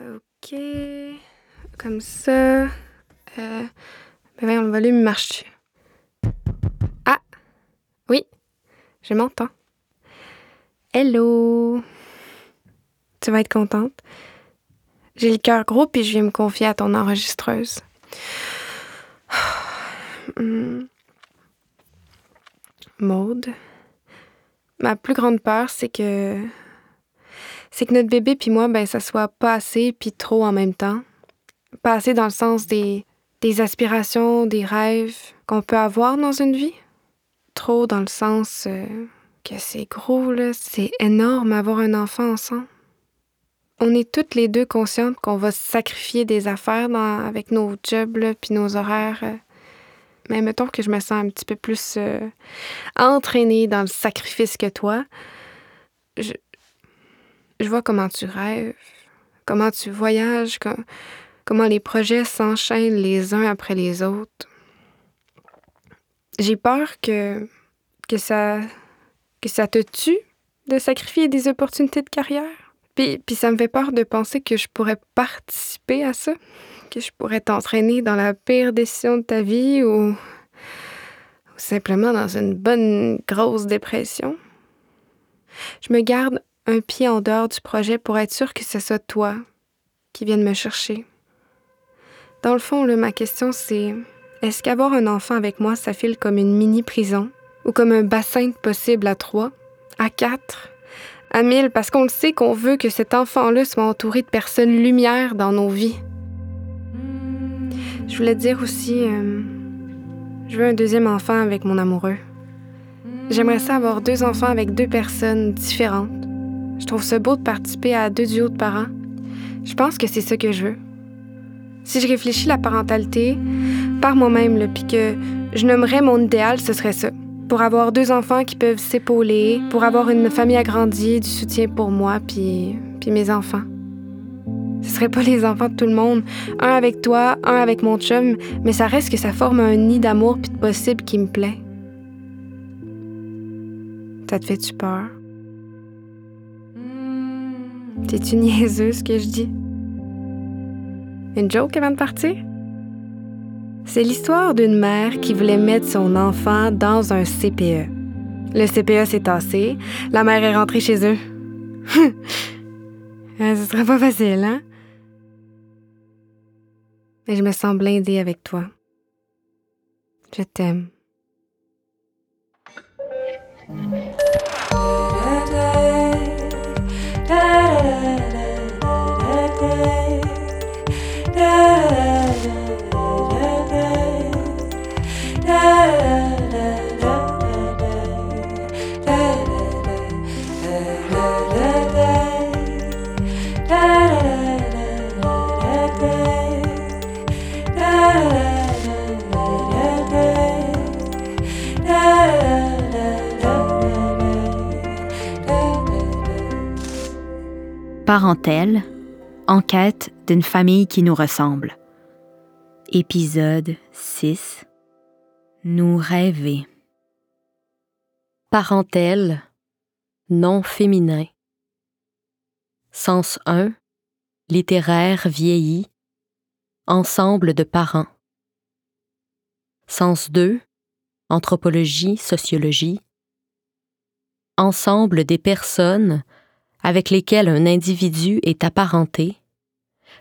Ok, comme ça. Ben voyons, le volume marche. Ah, oui, je m'entends. Hello, tu vas être contente. J'ai le cœur gros puis je viens me confier à ton enregistreuse. Maude, ma plus grande peur, c'est que notre bébé puis moi, ben, ça soit pas assez puis trop en même temps. Pas assez dans le sens des aspirations, des rêves qu'on peut avoir dans une vie. Trop dans le sens que c'est gros, là, c'est énorme avoir un enfant ensemble. On est toutes les deux conscientes qu'on va sacrifier des affaires avec nos jobs là, puis nos horaires. Mais mettons que je me sens un petit peu plus entraînée dans le sacrifice que toi. Je vois comment tu rêves, comment tu voyages, comment les projets s'enchaînent les uns après les autres. J'ai peur que ça te tue de sacrifier des opportunités de carrière. Puis ça me fait peur de penser que je pourrais participer à ça, que je pourrais t'entraîner dans la pire décision de ta vie ou simplement dans une bonne grosse dépression. Je me garde un pied en dehors du projet pour être sûre que ce soit toi qui vienne me chercher. Dans le fond, là, ma question, c'est est-ce qu'avoir un enfant avec moi, ça file comme une mini-prison ou comme un bassin de possible à 3, à 4, à 1000, parce qu'on le sait qu'on veut que cet enfant-là soit entouré de personnes lumière dans nos vies. Je voulais te dire aussi, je veux un deuxième enfant avec mon amoureux. J'aimerais ça avoir 2 enfants avec 2 personnes différentes. Je trouve ça beau de participer à 2 duos de parents. Je pense que c'est ça que je veux. Si je réfléchis la parentalité par moi-même, puis que je nommerais mon idéal, ce serait ça. Pour avoir 2 enfants qui peuvent s'épauler, pour avoir une famille agrandie, du soutien pour moi, puis mes enfants. Ce serait pas les enfants de tout le monde. Un avec toi, un avec mon chum, mais ça reste que ça forme un nid d'amour puis de possible qui me plaît. Ça te fait-tu peur? T'es-tu niaiseuse, ce que je dis? Une joke avant de partir? C'est l'histoire d'une mère qui voulait mettre son enfant dans un CPE. Le CPE s'est tassé, la mère est rentrée chez eux. Ce sera pas facile, hein? Mais je me sens blindée avec toi. Je t'aime. Parentèle, enquête d'une famille qui nous ressemble. Épisode 6. Nous rêver. Parentèle, nom féminin. Sens 1, littéraire vieilli, ensemble de parents. Sens 2, anthropologie, sociologie. Ensemble des personnes avec lesquels un individu est apparenté,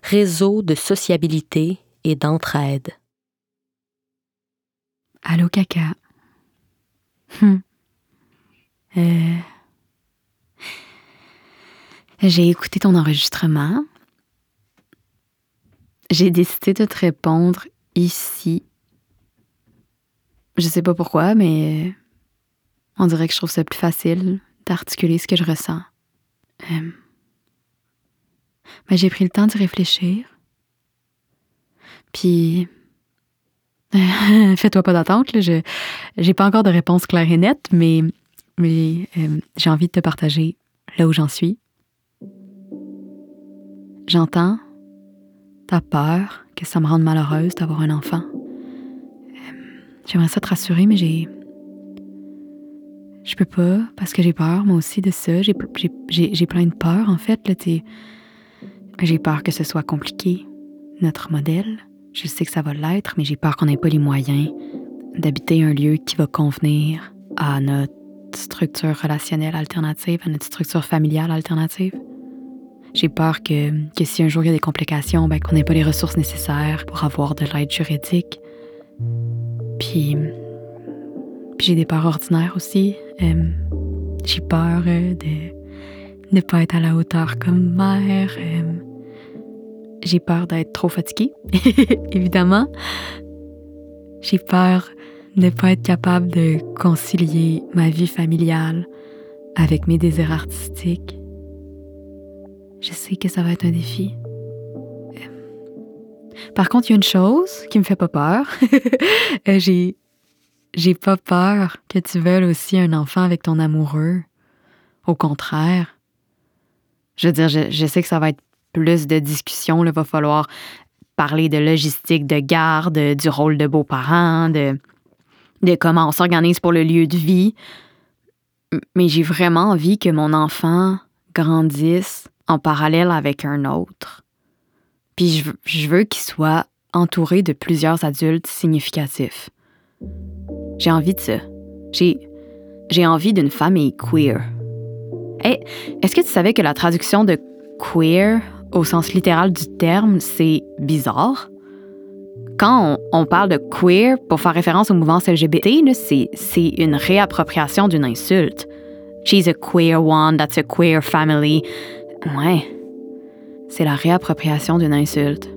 réseau de sociabilité et d'entraide. Allô, Kaka. J'ai écouté ton enregistrement. J'ai décidé de te répondre ici. Je sais pas pourquoi, mais on dirait que je trouve ça plus facile d'articuler ce que je ressens. Mais j'ai pris le temps d'y réfléchir. Puis, fais-toi pas d'attente, là, j'ai pas encore de réponse claire et nette, mais j'ai envie de te partager là où j'en suis. J'entends ta peur que ça me rende malheureuse d'avoir un enfant. J'aimerais ça te rassurer, mais je peux pas, parce que j'ai peur, moi aussi, de ça. J'ai plein de peurs, en fait. Là, J'ai peur que ce soit compliqué, notre modèle. Je sais que ça va l'être, mais j'ai peur qu'on n'ait pas les moyens d'habiter un lieu qui va convenir à notre structure relationnelle alternative, à notre structure familiale alternative. J'ai peur que si un jour il y a des complications, qu'on n'ait pas les ressources nécessaires pour avoir de l'aide juridique. Puis j'ai des peurs ordinaires aussi. J'ai peur de ne pas être à la hauteur comme mère. J'ai peur d'être trop fatiguée, évidemment. J'ai peur de ne pas être capable de concilier ma vie familiale avec mes désirs artistiques. Je sais que ça va être un défi. Par contre, il y a une chose qui me fait pas peur. J'ai pas peur que tu veuilles aussi un enfant avec ton amoureux. Au contraire. Je veux dire, je sais que ça va être plus de discussions. Il va falloir parler de logistique de garde, du rôle de beaux-parents, de comment on s'organise pour le lieu de vie. Mais j'ai vraiment envie que mon enfant grandisse en parallèle avec un autre. Puis je veux qu'il soit entouré de plusieurs adultes significatifs. J'ai envie de ça. J'ai envie d'une famille queer. Hey, est-ce que tu savais que la traduction de queer, au sens littéral du terme, c'est bizarre? Quand on parle de queer pour faire référence aux mouvances LGBT, là, c'est une réappropriation d'une insulte. She's a queer one, that's a queer family. Ouais, c'est la réappropriation d'une insulte.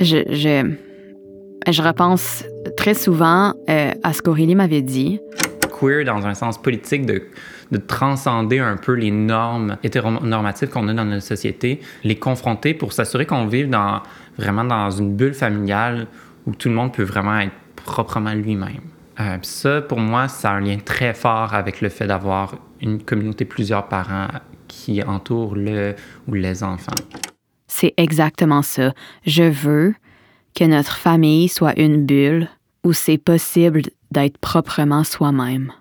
Je repense très souvent à ce qu'Aurélie m'avait dit. Queer dans un sens politique de transcender un peu les normes hétéronormatives qu'on a dans notre société, les confronter pour s'assurer qu'on vive vraiment dans une bulle familiale où tout le monde peut vraiment être proprement lui-même. Ça, pour moi, ça a un lien très fort avec le fait d'avoir une communauté, plusieurs parents qui entourent le ou les enfants. C'est exactement ça. Je veux que notre famille soit une bulle où c'est possible d'être proprement soi-même.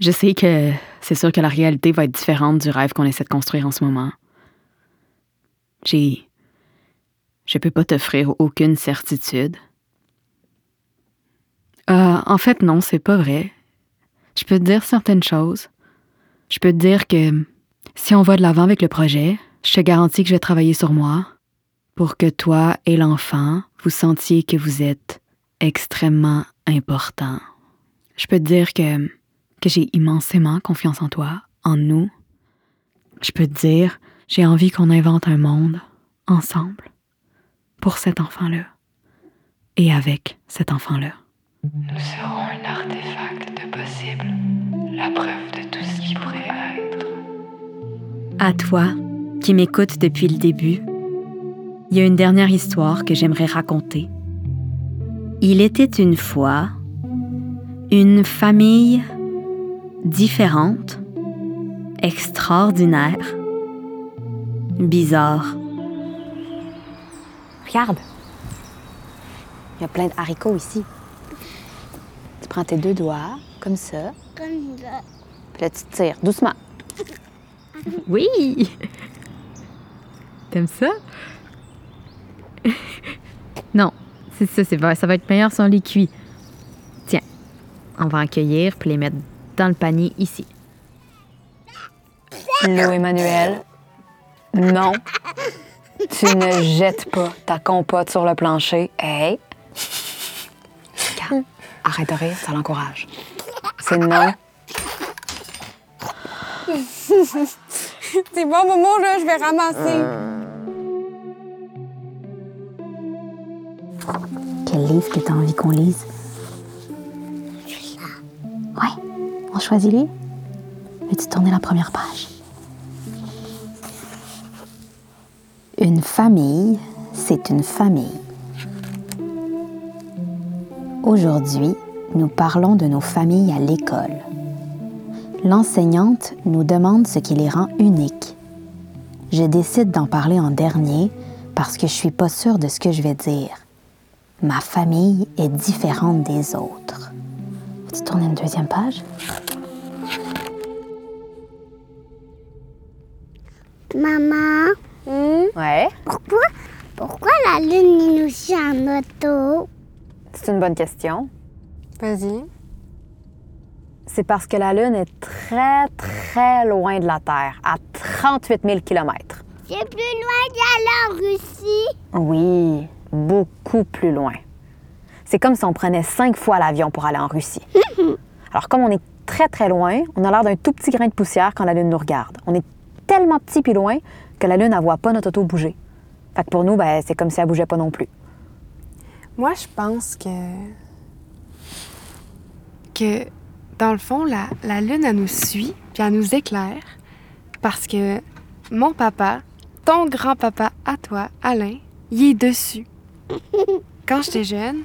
Je sais que c'est sûr que la réalité va être différente du rêve qu'on essaie de construire en ce moment. Je peux pas t'offrir aucune certitude. En fait, non, c'est pas vrai. Je peux te dire certaines choses. Je peux te dire que si on va de l'avant avec le projet, je te garantis que je vais travailler sur moi pour que toi et l'enfant, vous sentiez que vous êtes extrêmement important. Je peux te dire que j'ai immensément confiance en toi, en nous. Je peux te dire, j'ai envie qu'on invente un monde ensemble pour cet enfant-là et avec cet enfant-là. Nous serons un artefact de possible, la preuve de tout ce qui pourrait être. À toi, qui m'écoutes depuis le début, il y a une dernière histoire que j'aimerais raconter. Il était une fois une famille différente, extraordinaire, bizarre. Regarde, il y a plein de haricots ici. Tu prends tes deux doigts, comme ça. Comme ça. Puis là, tu tires, doucement. Oui! T'aimes ça? Non, c'est ça, ça va être meilleur sans les cuits. Tiens, on va en cueillir puis les mettre dans le panier ici. Louis-Emmanuel, non, tu ne jettes pas ta compote sur le plancher. Hey! Arrête de rire, ça l'encourage. C'est non. C'est bon, Momo, là, je vais ramasser. Quel livre que t'as envie qu'on lise? Celui-là. Ouais, on choisit lui? Veux-tu tourner la première page? Une famille, c'est une famille. Aujourd'hui, nous parlons de nos familles à l'école. L'enseignante nous demande ce qui les rend uniques. Je décide d'en parler en dernier parce que je suis pas sûre de ce que je vais dire. Ma famille est différente des autres. Veux-tu tourner une deuxième page? Maman, ouais. Pourquoi la Lune il nous suit en auto? C'est une bonne question. Vas-y. C'est parce que la Lune est très, très loin de la Terre, à 38 000 km. C'est plus loin d'aller en Russie? Oui, beaucoup plus loin. C'est comme si on prenait 5 fois l'avion pour aller en Russie. Alors, comme on est très, très loin, on a l'air d'un tout petit grain de poussière quand la Lune nous regarde. On est tellement petit puis loin que la Lune, elle voit pas notre auto bouger. Fait que pour nous, ben, c'est comme si elle bougeait pas non plus. Moi, je pense que dans le fond, la Lune, elle nous suit puis elle nous éclaire parce que mon papa, ton grand-papa à toi, Alain, il est dessus. Quand j'étais jeune,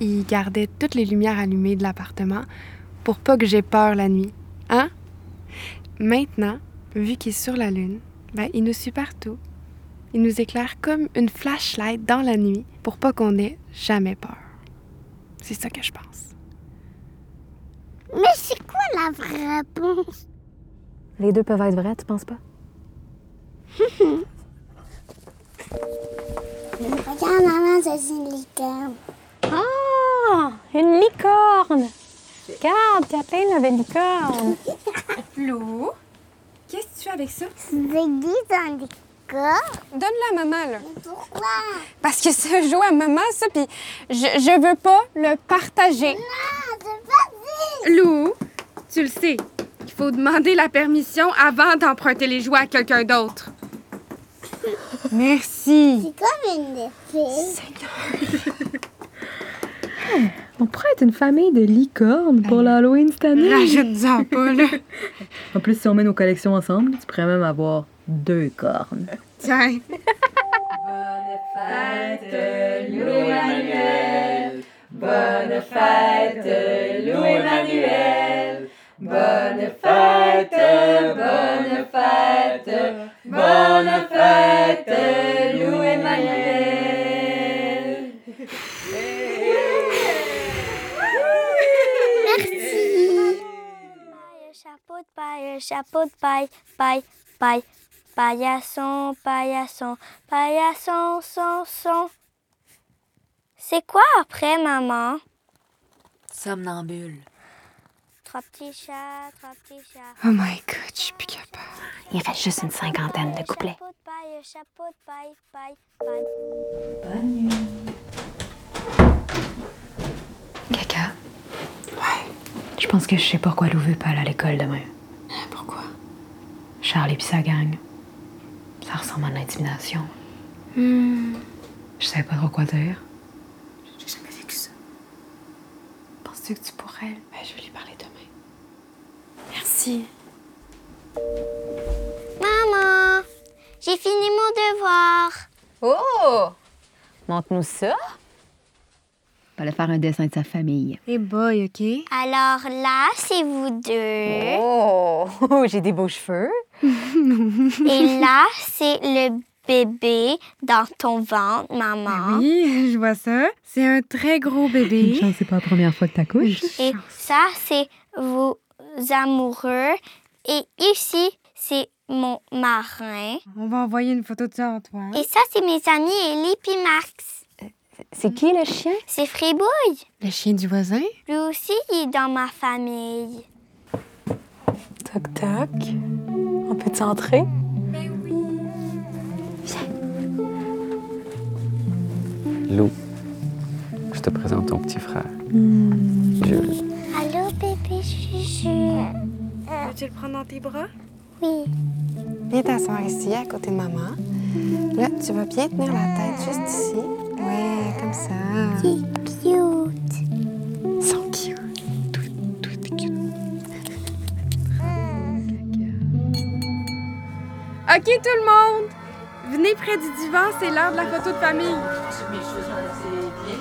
il gardait toutes les lumières allumées de l'appartement pour pas que j'aie peur la nuit. Hein? Maintenant, vu qu'il est sur la Lune, ben, il nous suit partout. Il nous éclaire comme une flashlight dans la nuit pour pas qu'on ait jamais peur. C'est ça que je pense. Mais c'est quoi la vraie réponse? Les deux peuvent être vraies, tu penses pas? Regarde, maman, c'est une licorne. Ah! Une licorne! Regarde, Kathleen avait une licorne. Lou, qu'est-ce que tu fais avec ça? Je déguise en licorne. Donne-la à maman, là. Mais pourquoi? Parce que ça joue à maman, ça, puis je veux pas le partager. Non, c'est pas dit! Lou, tu le sais, il faut demander la permission avant d'emprunter les jouets à quelqu'un d'autre. Merci. C'est comme une épée. Seigneur. On pourrait être une famille de licornes pour l'Halloween cette année. Rajoute-en pas, là. En plus, si on met nos collections ensemble, tu pourrais même avoir 2 cornes. Tiens. Bonne fête, Louis-Emmanuel. Bonne fête, Louis-Emmanuel. Merci. Chapeau de paille, paille. Paillasson, son. C'est quoi après, maman? Somnambule. 3 petits chats. Oh my God, je suis plus capable. Il reste juste une 50aine de couplets. Chapeau de paille. Bonne nuit. Kaka? Ouais? Je pense que je sais pourquoi Lou veut pas aller à l'école demain. Pourquoi? Charlie pis sa gang. Ça ressemble à de l'intimidation. Je savais pas trop quoi dire. J'ai jamais vécu ça. Penses-tu que tu pourrais? Ben, je vais lui parler demain. Merci. Maman, j'ai fini mon devoir. Oh! Montre-nous ça. On va aller faire un dessin de sa famille. Eh boy, OK. Alors là, c'est vous deux. Oh! J'ai des beaux cheveux. Et là, c'est le bébé dans ton ventre, maman. Oui, je vois ça. C'est un très gros bébé. Une chance, c'est pas la première fois que t'accouches. Et ça, c'est vos amoureux. Et ici, c'est mon marin. On va envoyer une photo de ça, Antoine. Et ça, c'est mes amis Ellie et Max. C'est qui, le chien? C'est Fribouille. Le chien du voisin? Lui aussi, il est dans ma famille. Toc, toc. On peut-tu entrer? Mais oui. Viens. Lou, je te présente ton petit frère, Jules. Allô, bébé Juju. Veux-tu le prendre dans tes bras? Oui. Viens t'asseoir ici, à côté de maman. Là, tu vas bien tenir la tête juste ici. Ouais, comme ça. C'est cute. Ils sont cute. Tout est cute. OK, tout le monde! Venez près du divan, c'est l'heure de la photo de famille.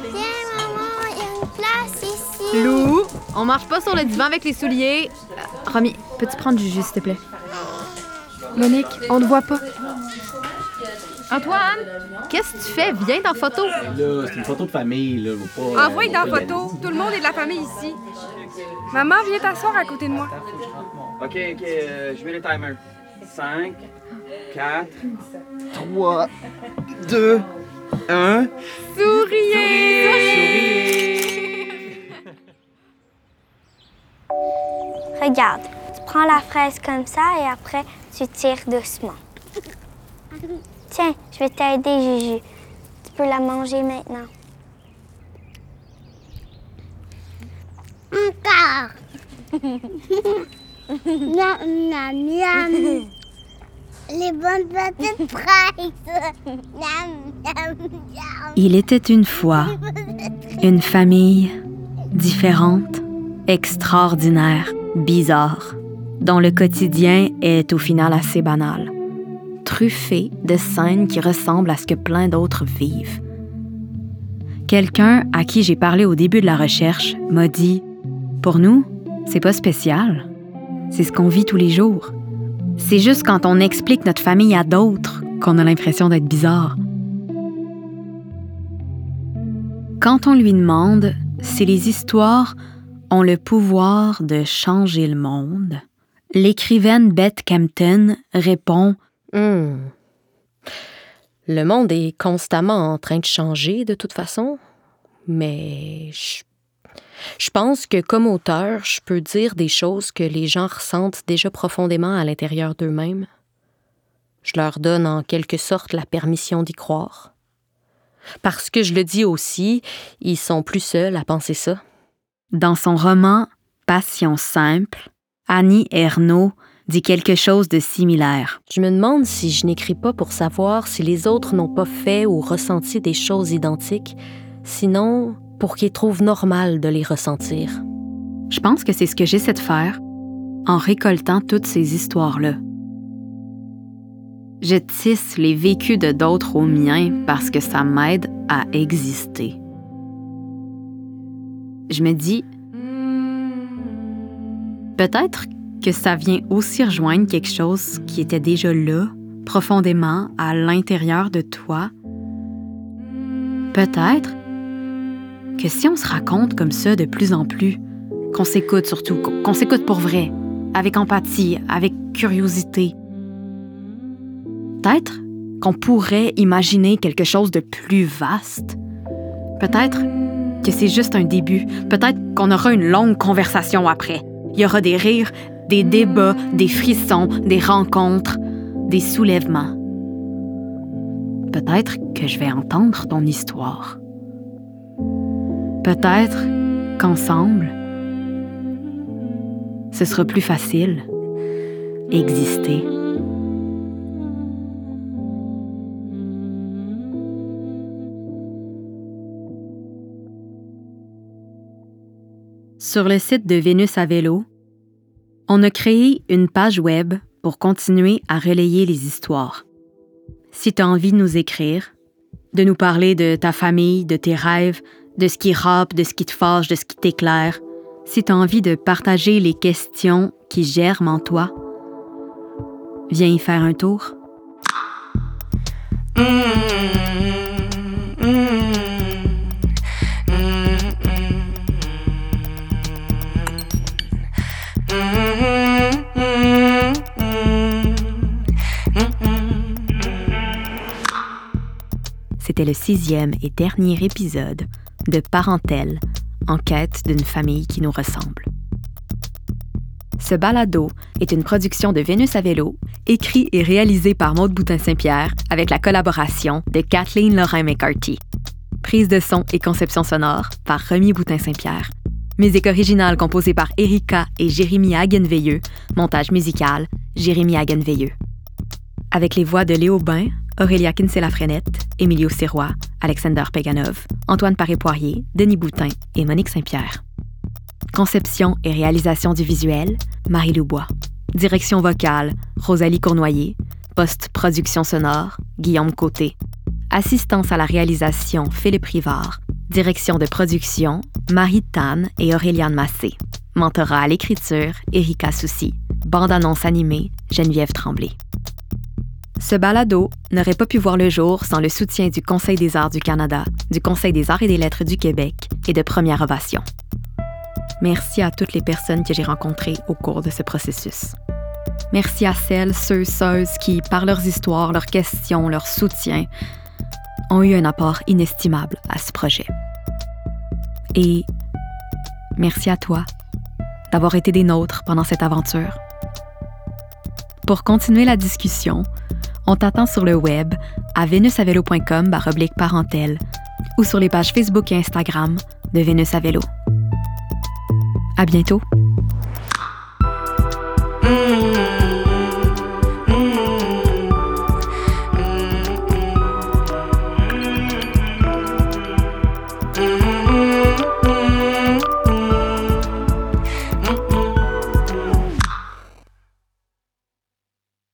Viens, maman, il y a une place ici. Lou, on marche pas sur le divan avec les souliers. Romy, peux-tu prendre Juju, s'il te plaît? Monique, on te voit pas. Antoine, qu'est-ce que tu fais? Viens dans photo. Là, c'est une photo de famille, là. Envoie dans photo. Tout le monde est de la famille ici. Maman, viens t'asseoir à côté de moi. OK, je mets le timer. 5, 4, 3, 2, 1. Souriez! Regarde, tu prends la fraise comme ça et après, tu tires doucement. Tiens, je vais t'aider, Juju. Tu peux la manger maintenant. Encore! Miam, miam, miam! Les bonnes petites fraises! Miam, miam, miam! Il était une fois une famille différente, extraordinaire, bizarre, dont le quotidien est au final assez banal, truffé de scènes qui ressemblent à ce que plein d'autres vivent. Quelqu'un à qui j'ai parlé au début de la recherche m'a dit « Pour nous, c'est pas spécial. C'est ce qu'on vit tous les jours. C'est juste quand on explique notre famille à d'autres qu'on a l'impression d'être bizarre. » Quand on lui demande si les histoires ont le pouvoir de changer le monde, l'écrivaine Beth Kempton répond Le monde est constamment en train de changer, de toute façon. Mais je pense que, comme auteur, je peux dire des choses que les gens ressentent déjà profondément à l'intérieur d'eux-mêmes. Je leur donne en quelque sorte la permission d'y croire. Parce que je le dis aussi, ils sont plus seuls à penser ça. Dans son roman « Passion simple », Annie Ernaux dit quelque chose de similaire. Je me demande si je n'écris pas pour savoir si les autres n'ont pas fait ou ressenti des choses identiques, sinon pour qu'ils trouvent normal de les ressentir. Je pense que c'est ce que j'essaie de faire en récoltant toutes ces histoires-là. Je tisse les vécus de d'autres aux miens parce que ça m'aide à exister. Je me dis, peut-être que ça vient aussi rejoindre quelque chose qui était déjà là, profondément, à l'intérieur de toi. Peut-être que si on se raconte comme ça de plus en plus, qu'on s'écoute surtout, qu'on s'écoute pour vrai, avec empathie, avec curiosité, peut-être qu'on pourrait imaginer quelque chose de plus vaste. Peut-être que c'est juste un début. Peut-être qu'on aura une longue conversation après. Il y aura des rires, des débats, des frissons, des rencontres, des soulèvements. Peut-être que je vais entendre ton histoire. Peut-être qu'ensemble, ce sera plus facile d'exister. Sur le site de Vénus à Vélo, on a créé une page web pour continuer à relayer les histoires. Si tu as envie de nous écrire, de nous parler de ta famille, de tes rêves, de ce qui râpe, de ce qui te fâche, de ce qui t'éclaire, si tu as envie de partager les questions qui germent en toi, viens y faire un tour. C'était le 6e et dernier épisode de Parentèle, en quête d'une famille qui nous ressemble. Ce balado est une production de Vénus à Vélo, écrit et réalisé par Maude Boutin-Saint-Pierre avec la collaboration de Kathleen Laurin-Mc Carthy. Prise de son et conception sonore par Remi Boutin-Saint-Pierre. Musique originale composée par Erika et Jérémie Hagen-Veilleux. Montage musical, Jérémie Hagen-Veilleux. Avec les voix de Léo Bain, Aurélia Kinsella Frenette, Emilio Sirois, Alexander Peganov, Antoine Paré-Poirier, Denis Boutin et Monique Saint-Pierre. Conception et réalisation du visuel, Marilou Bois. Direction vocale, Rosalie Cournoyer. Post-production sonore, Guillaume Côté. Assistance à la réalisation, Philippe Rivard. Direction de production, Marie Tan et Auréliane Maçé. Mentorat à l'écriture, Erika Soucy. Bande-annonce animée, Geneviève Tremblay. Ce balado n'aurait pas pu voir le jour sans le soutien du Conseil des arts du Canada, du Conseil des arts et des lettres du Québec et de Première Ovation. Merci à toutes les personnes que j'ai rencontrées au cours de ce processus. Merci à celles, ceux, ceuses qui, par leurs histoires, leurs questions, leur soutien, ont eu un apport inestimable à ce projet. Et merci à toi d'avoir été des nôtres pendant cette aventure. Pour continuer la discussion, on t'attend sur le web à vénusavélo.com/parentèle ou sur les pages Facebook et Instagram de Vénus à Vélo. À bientôt!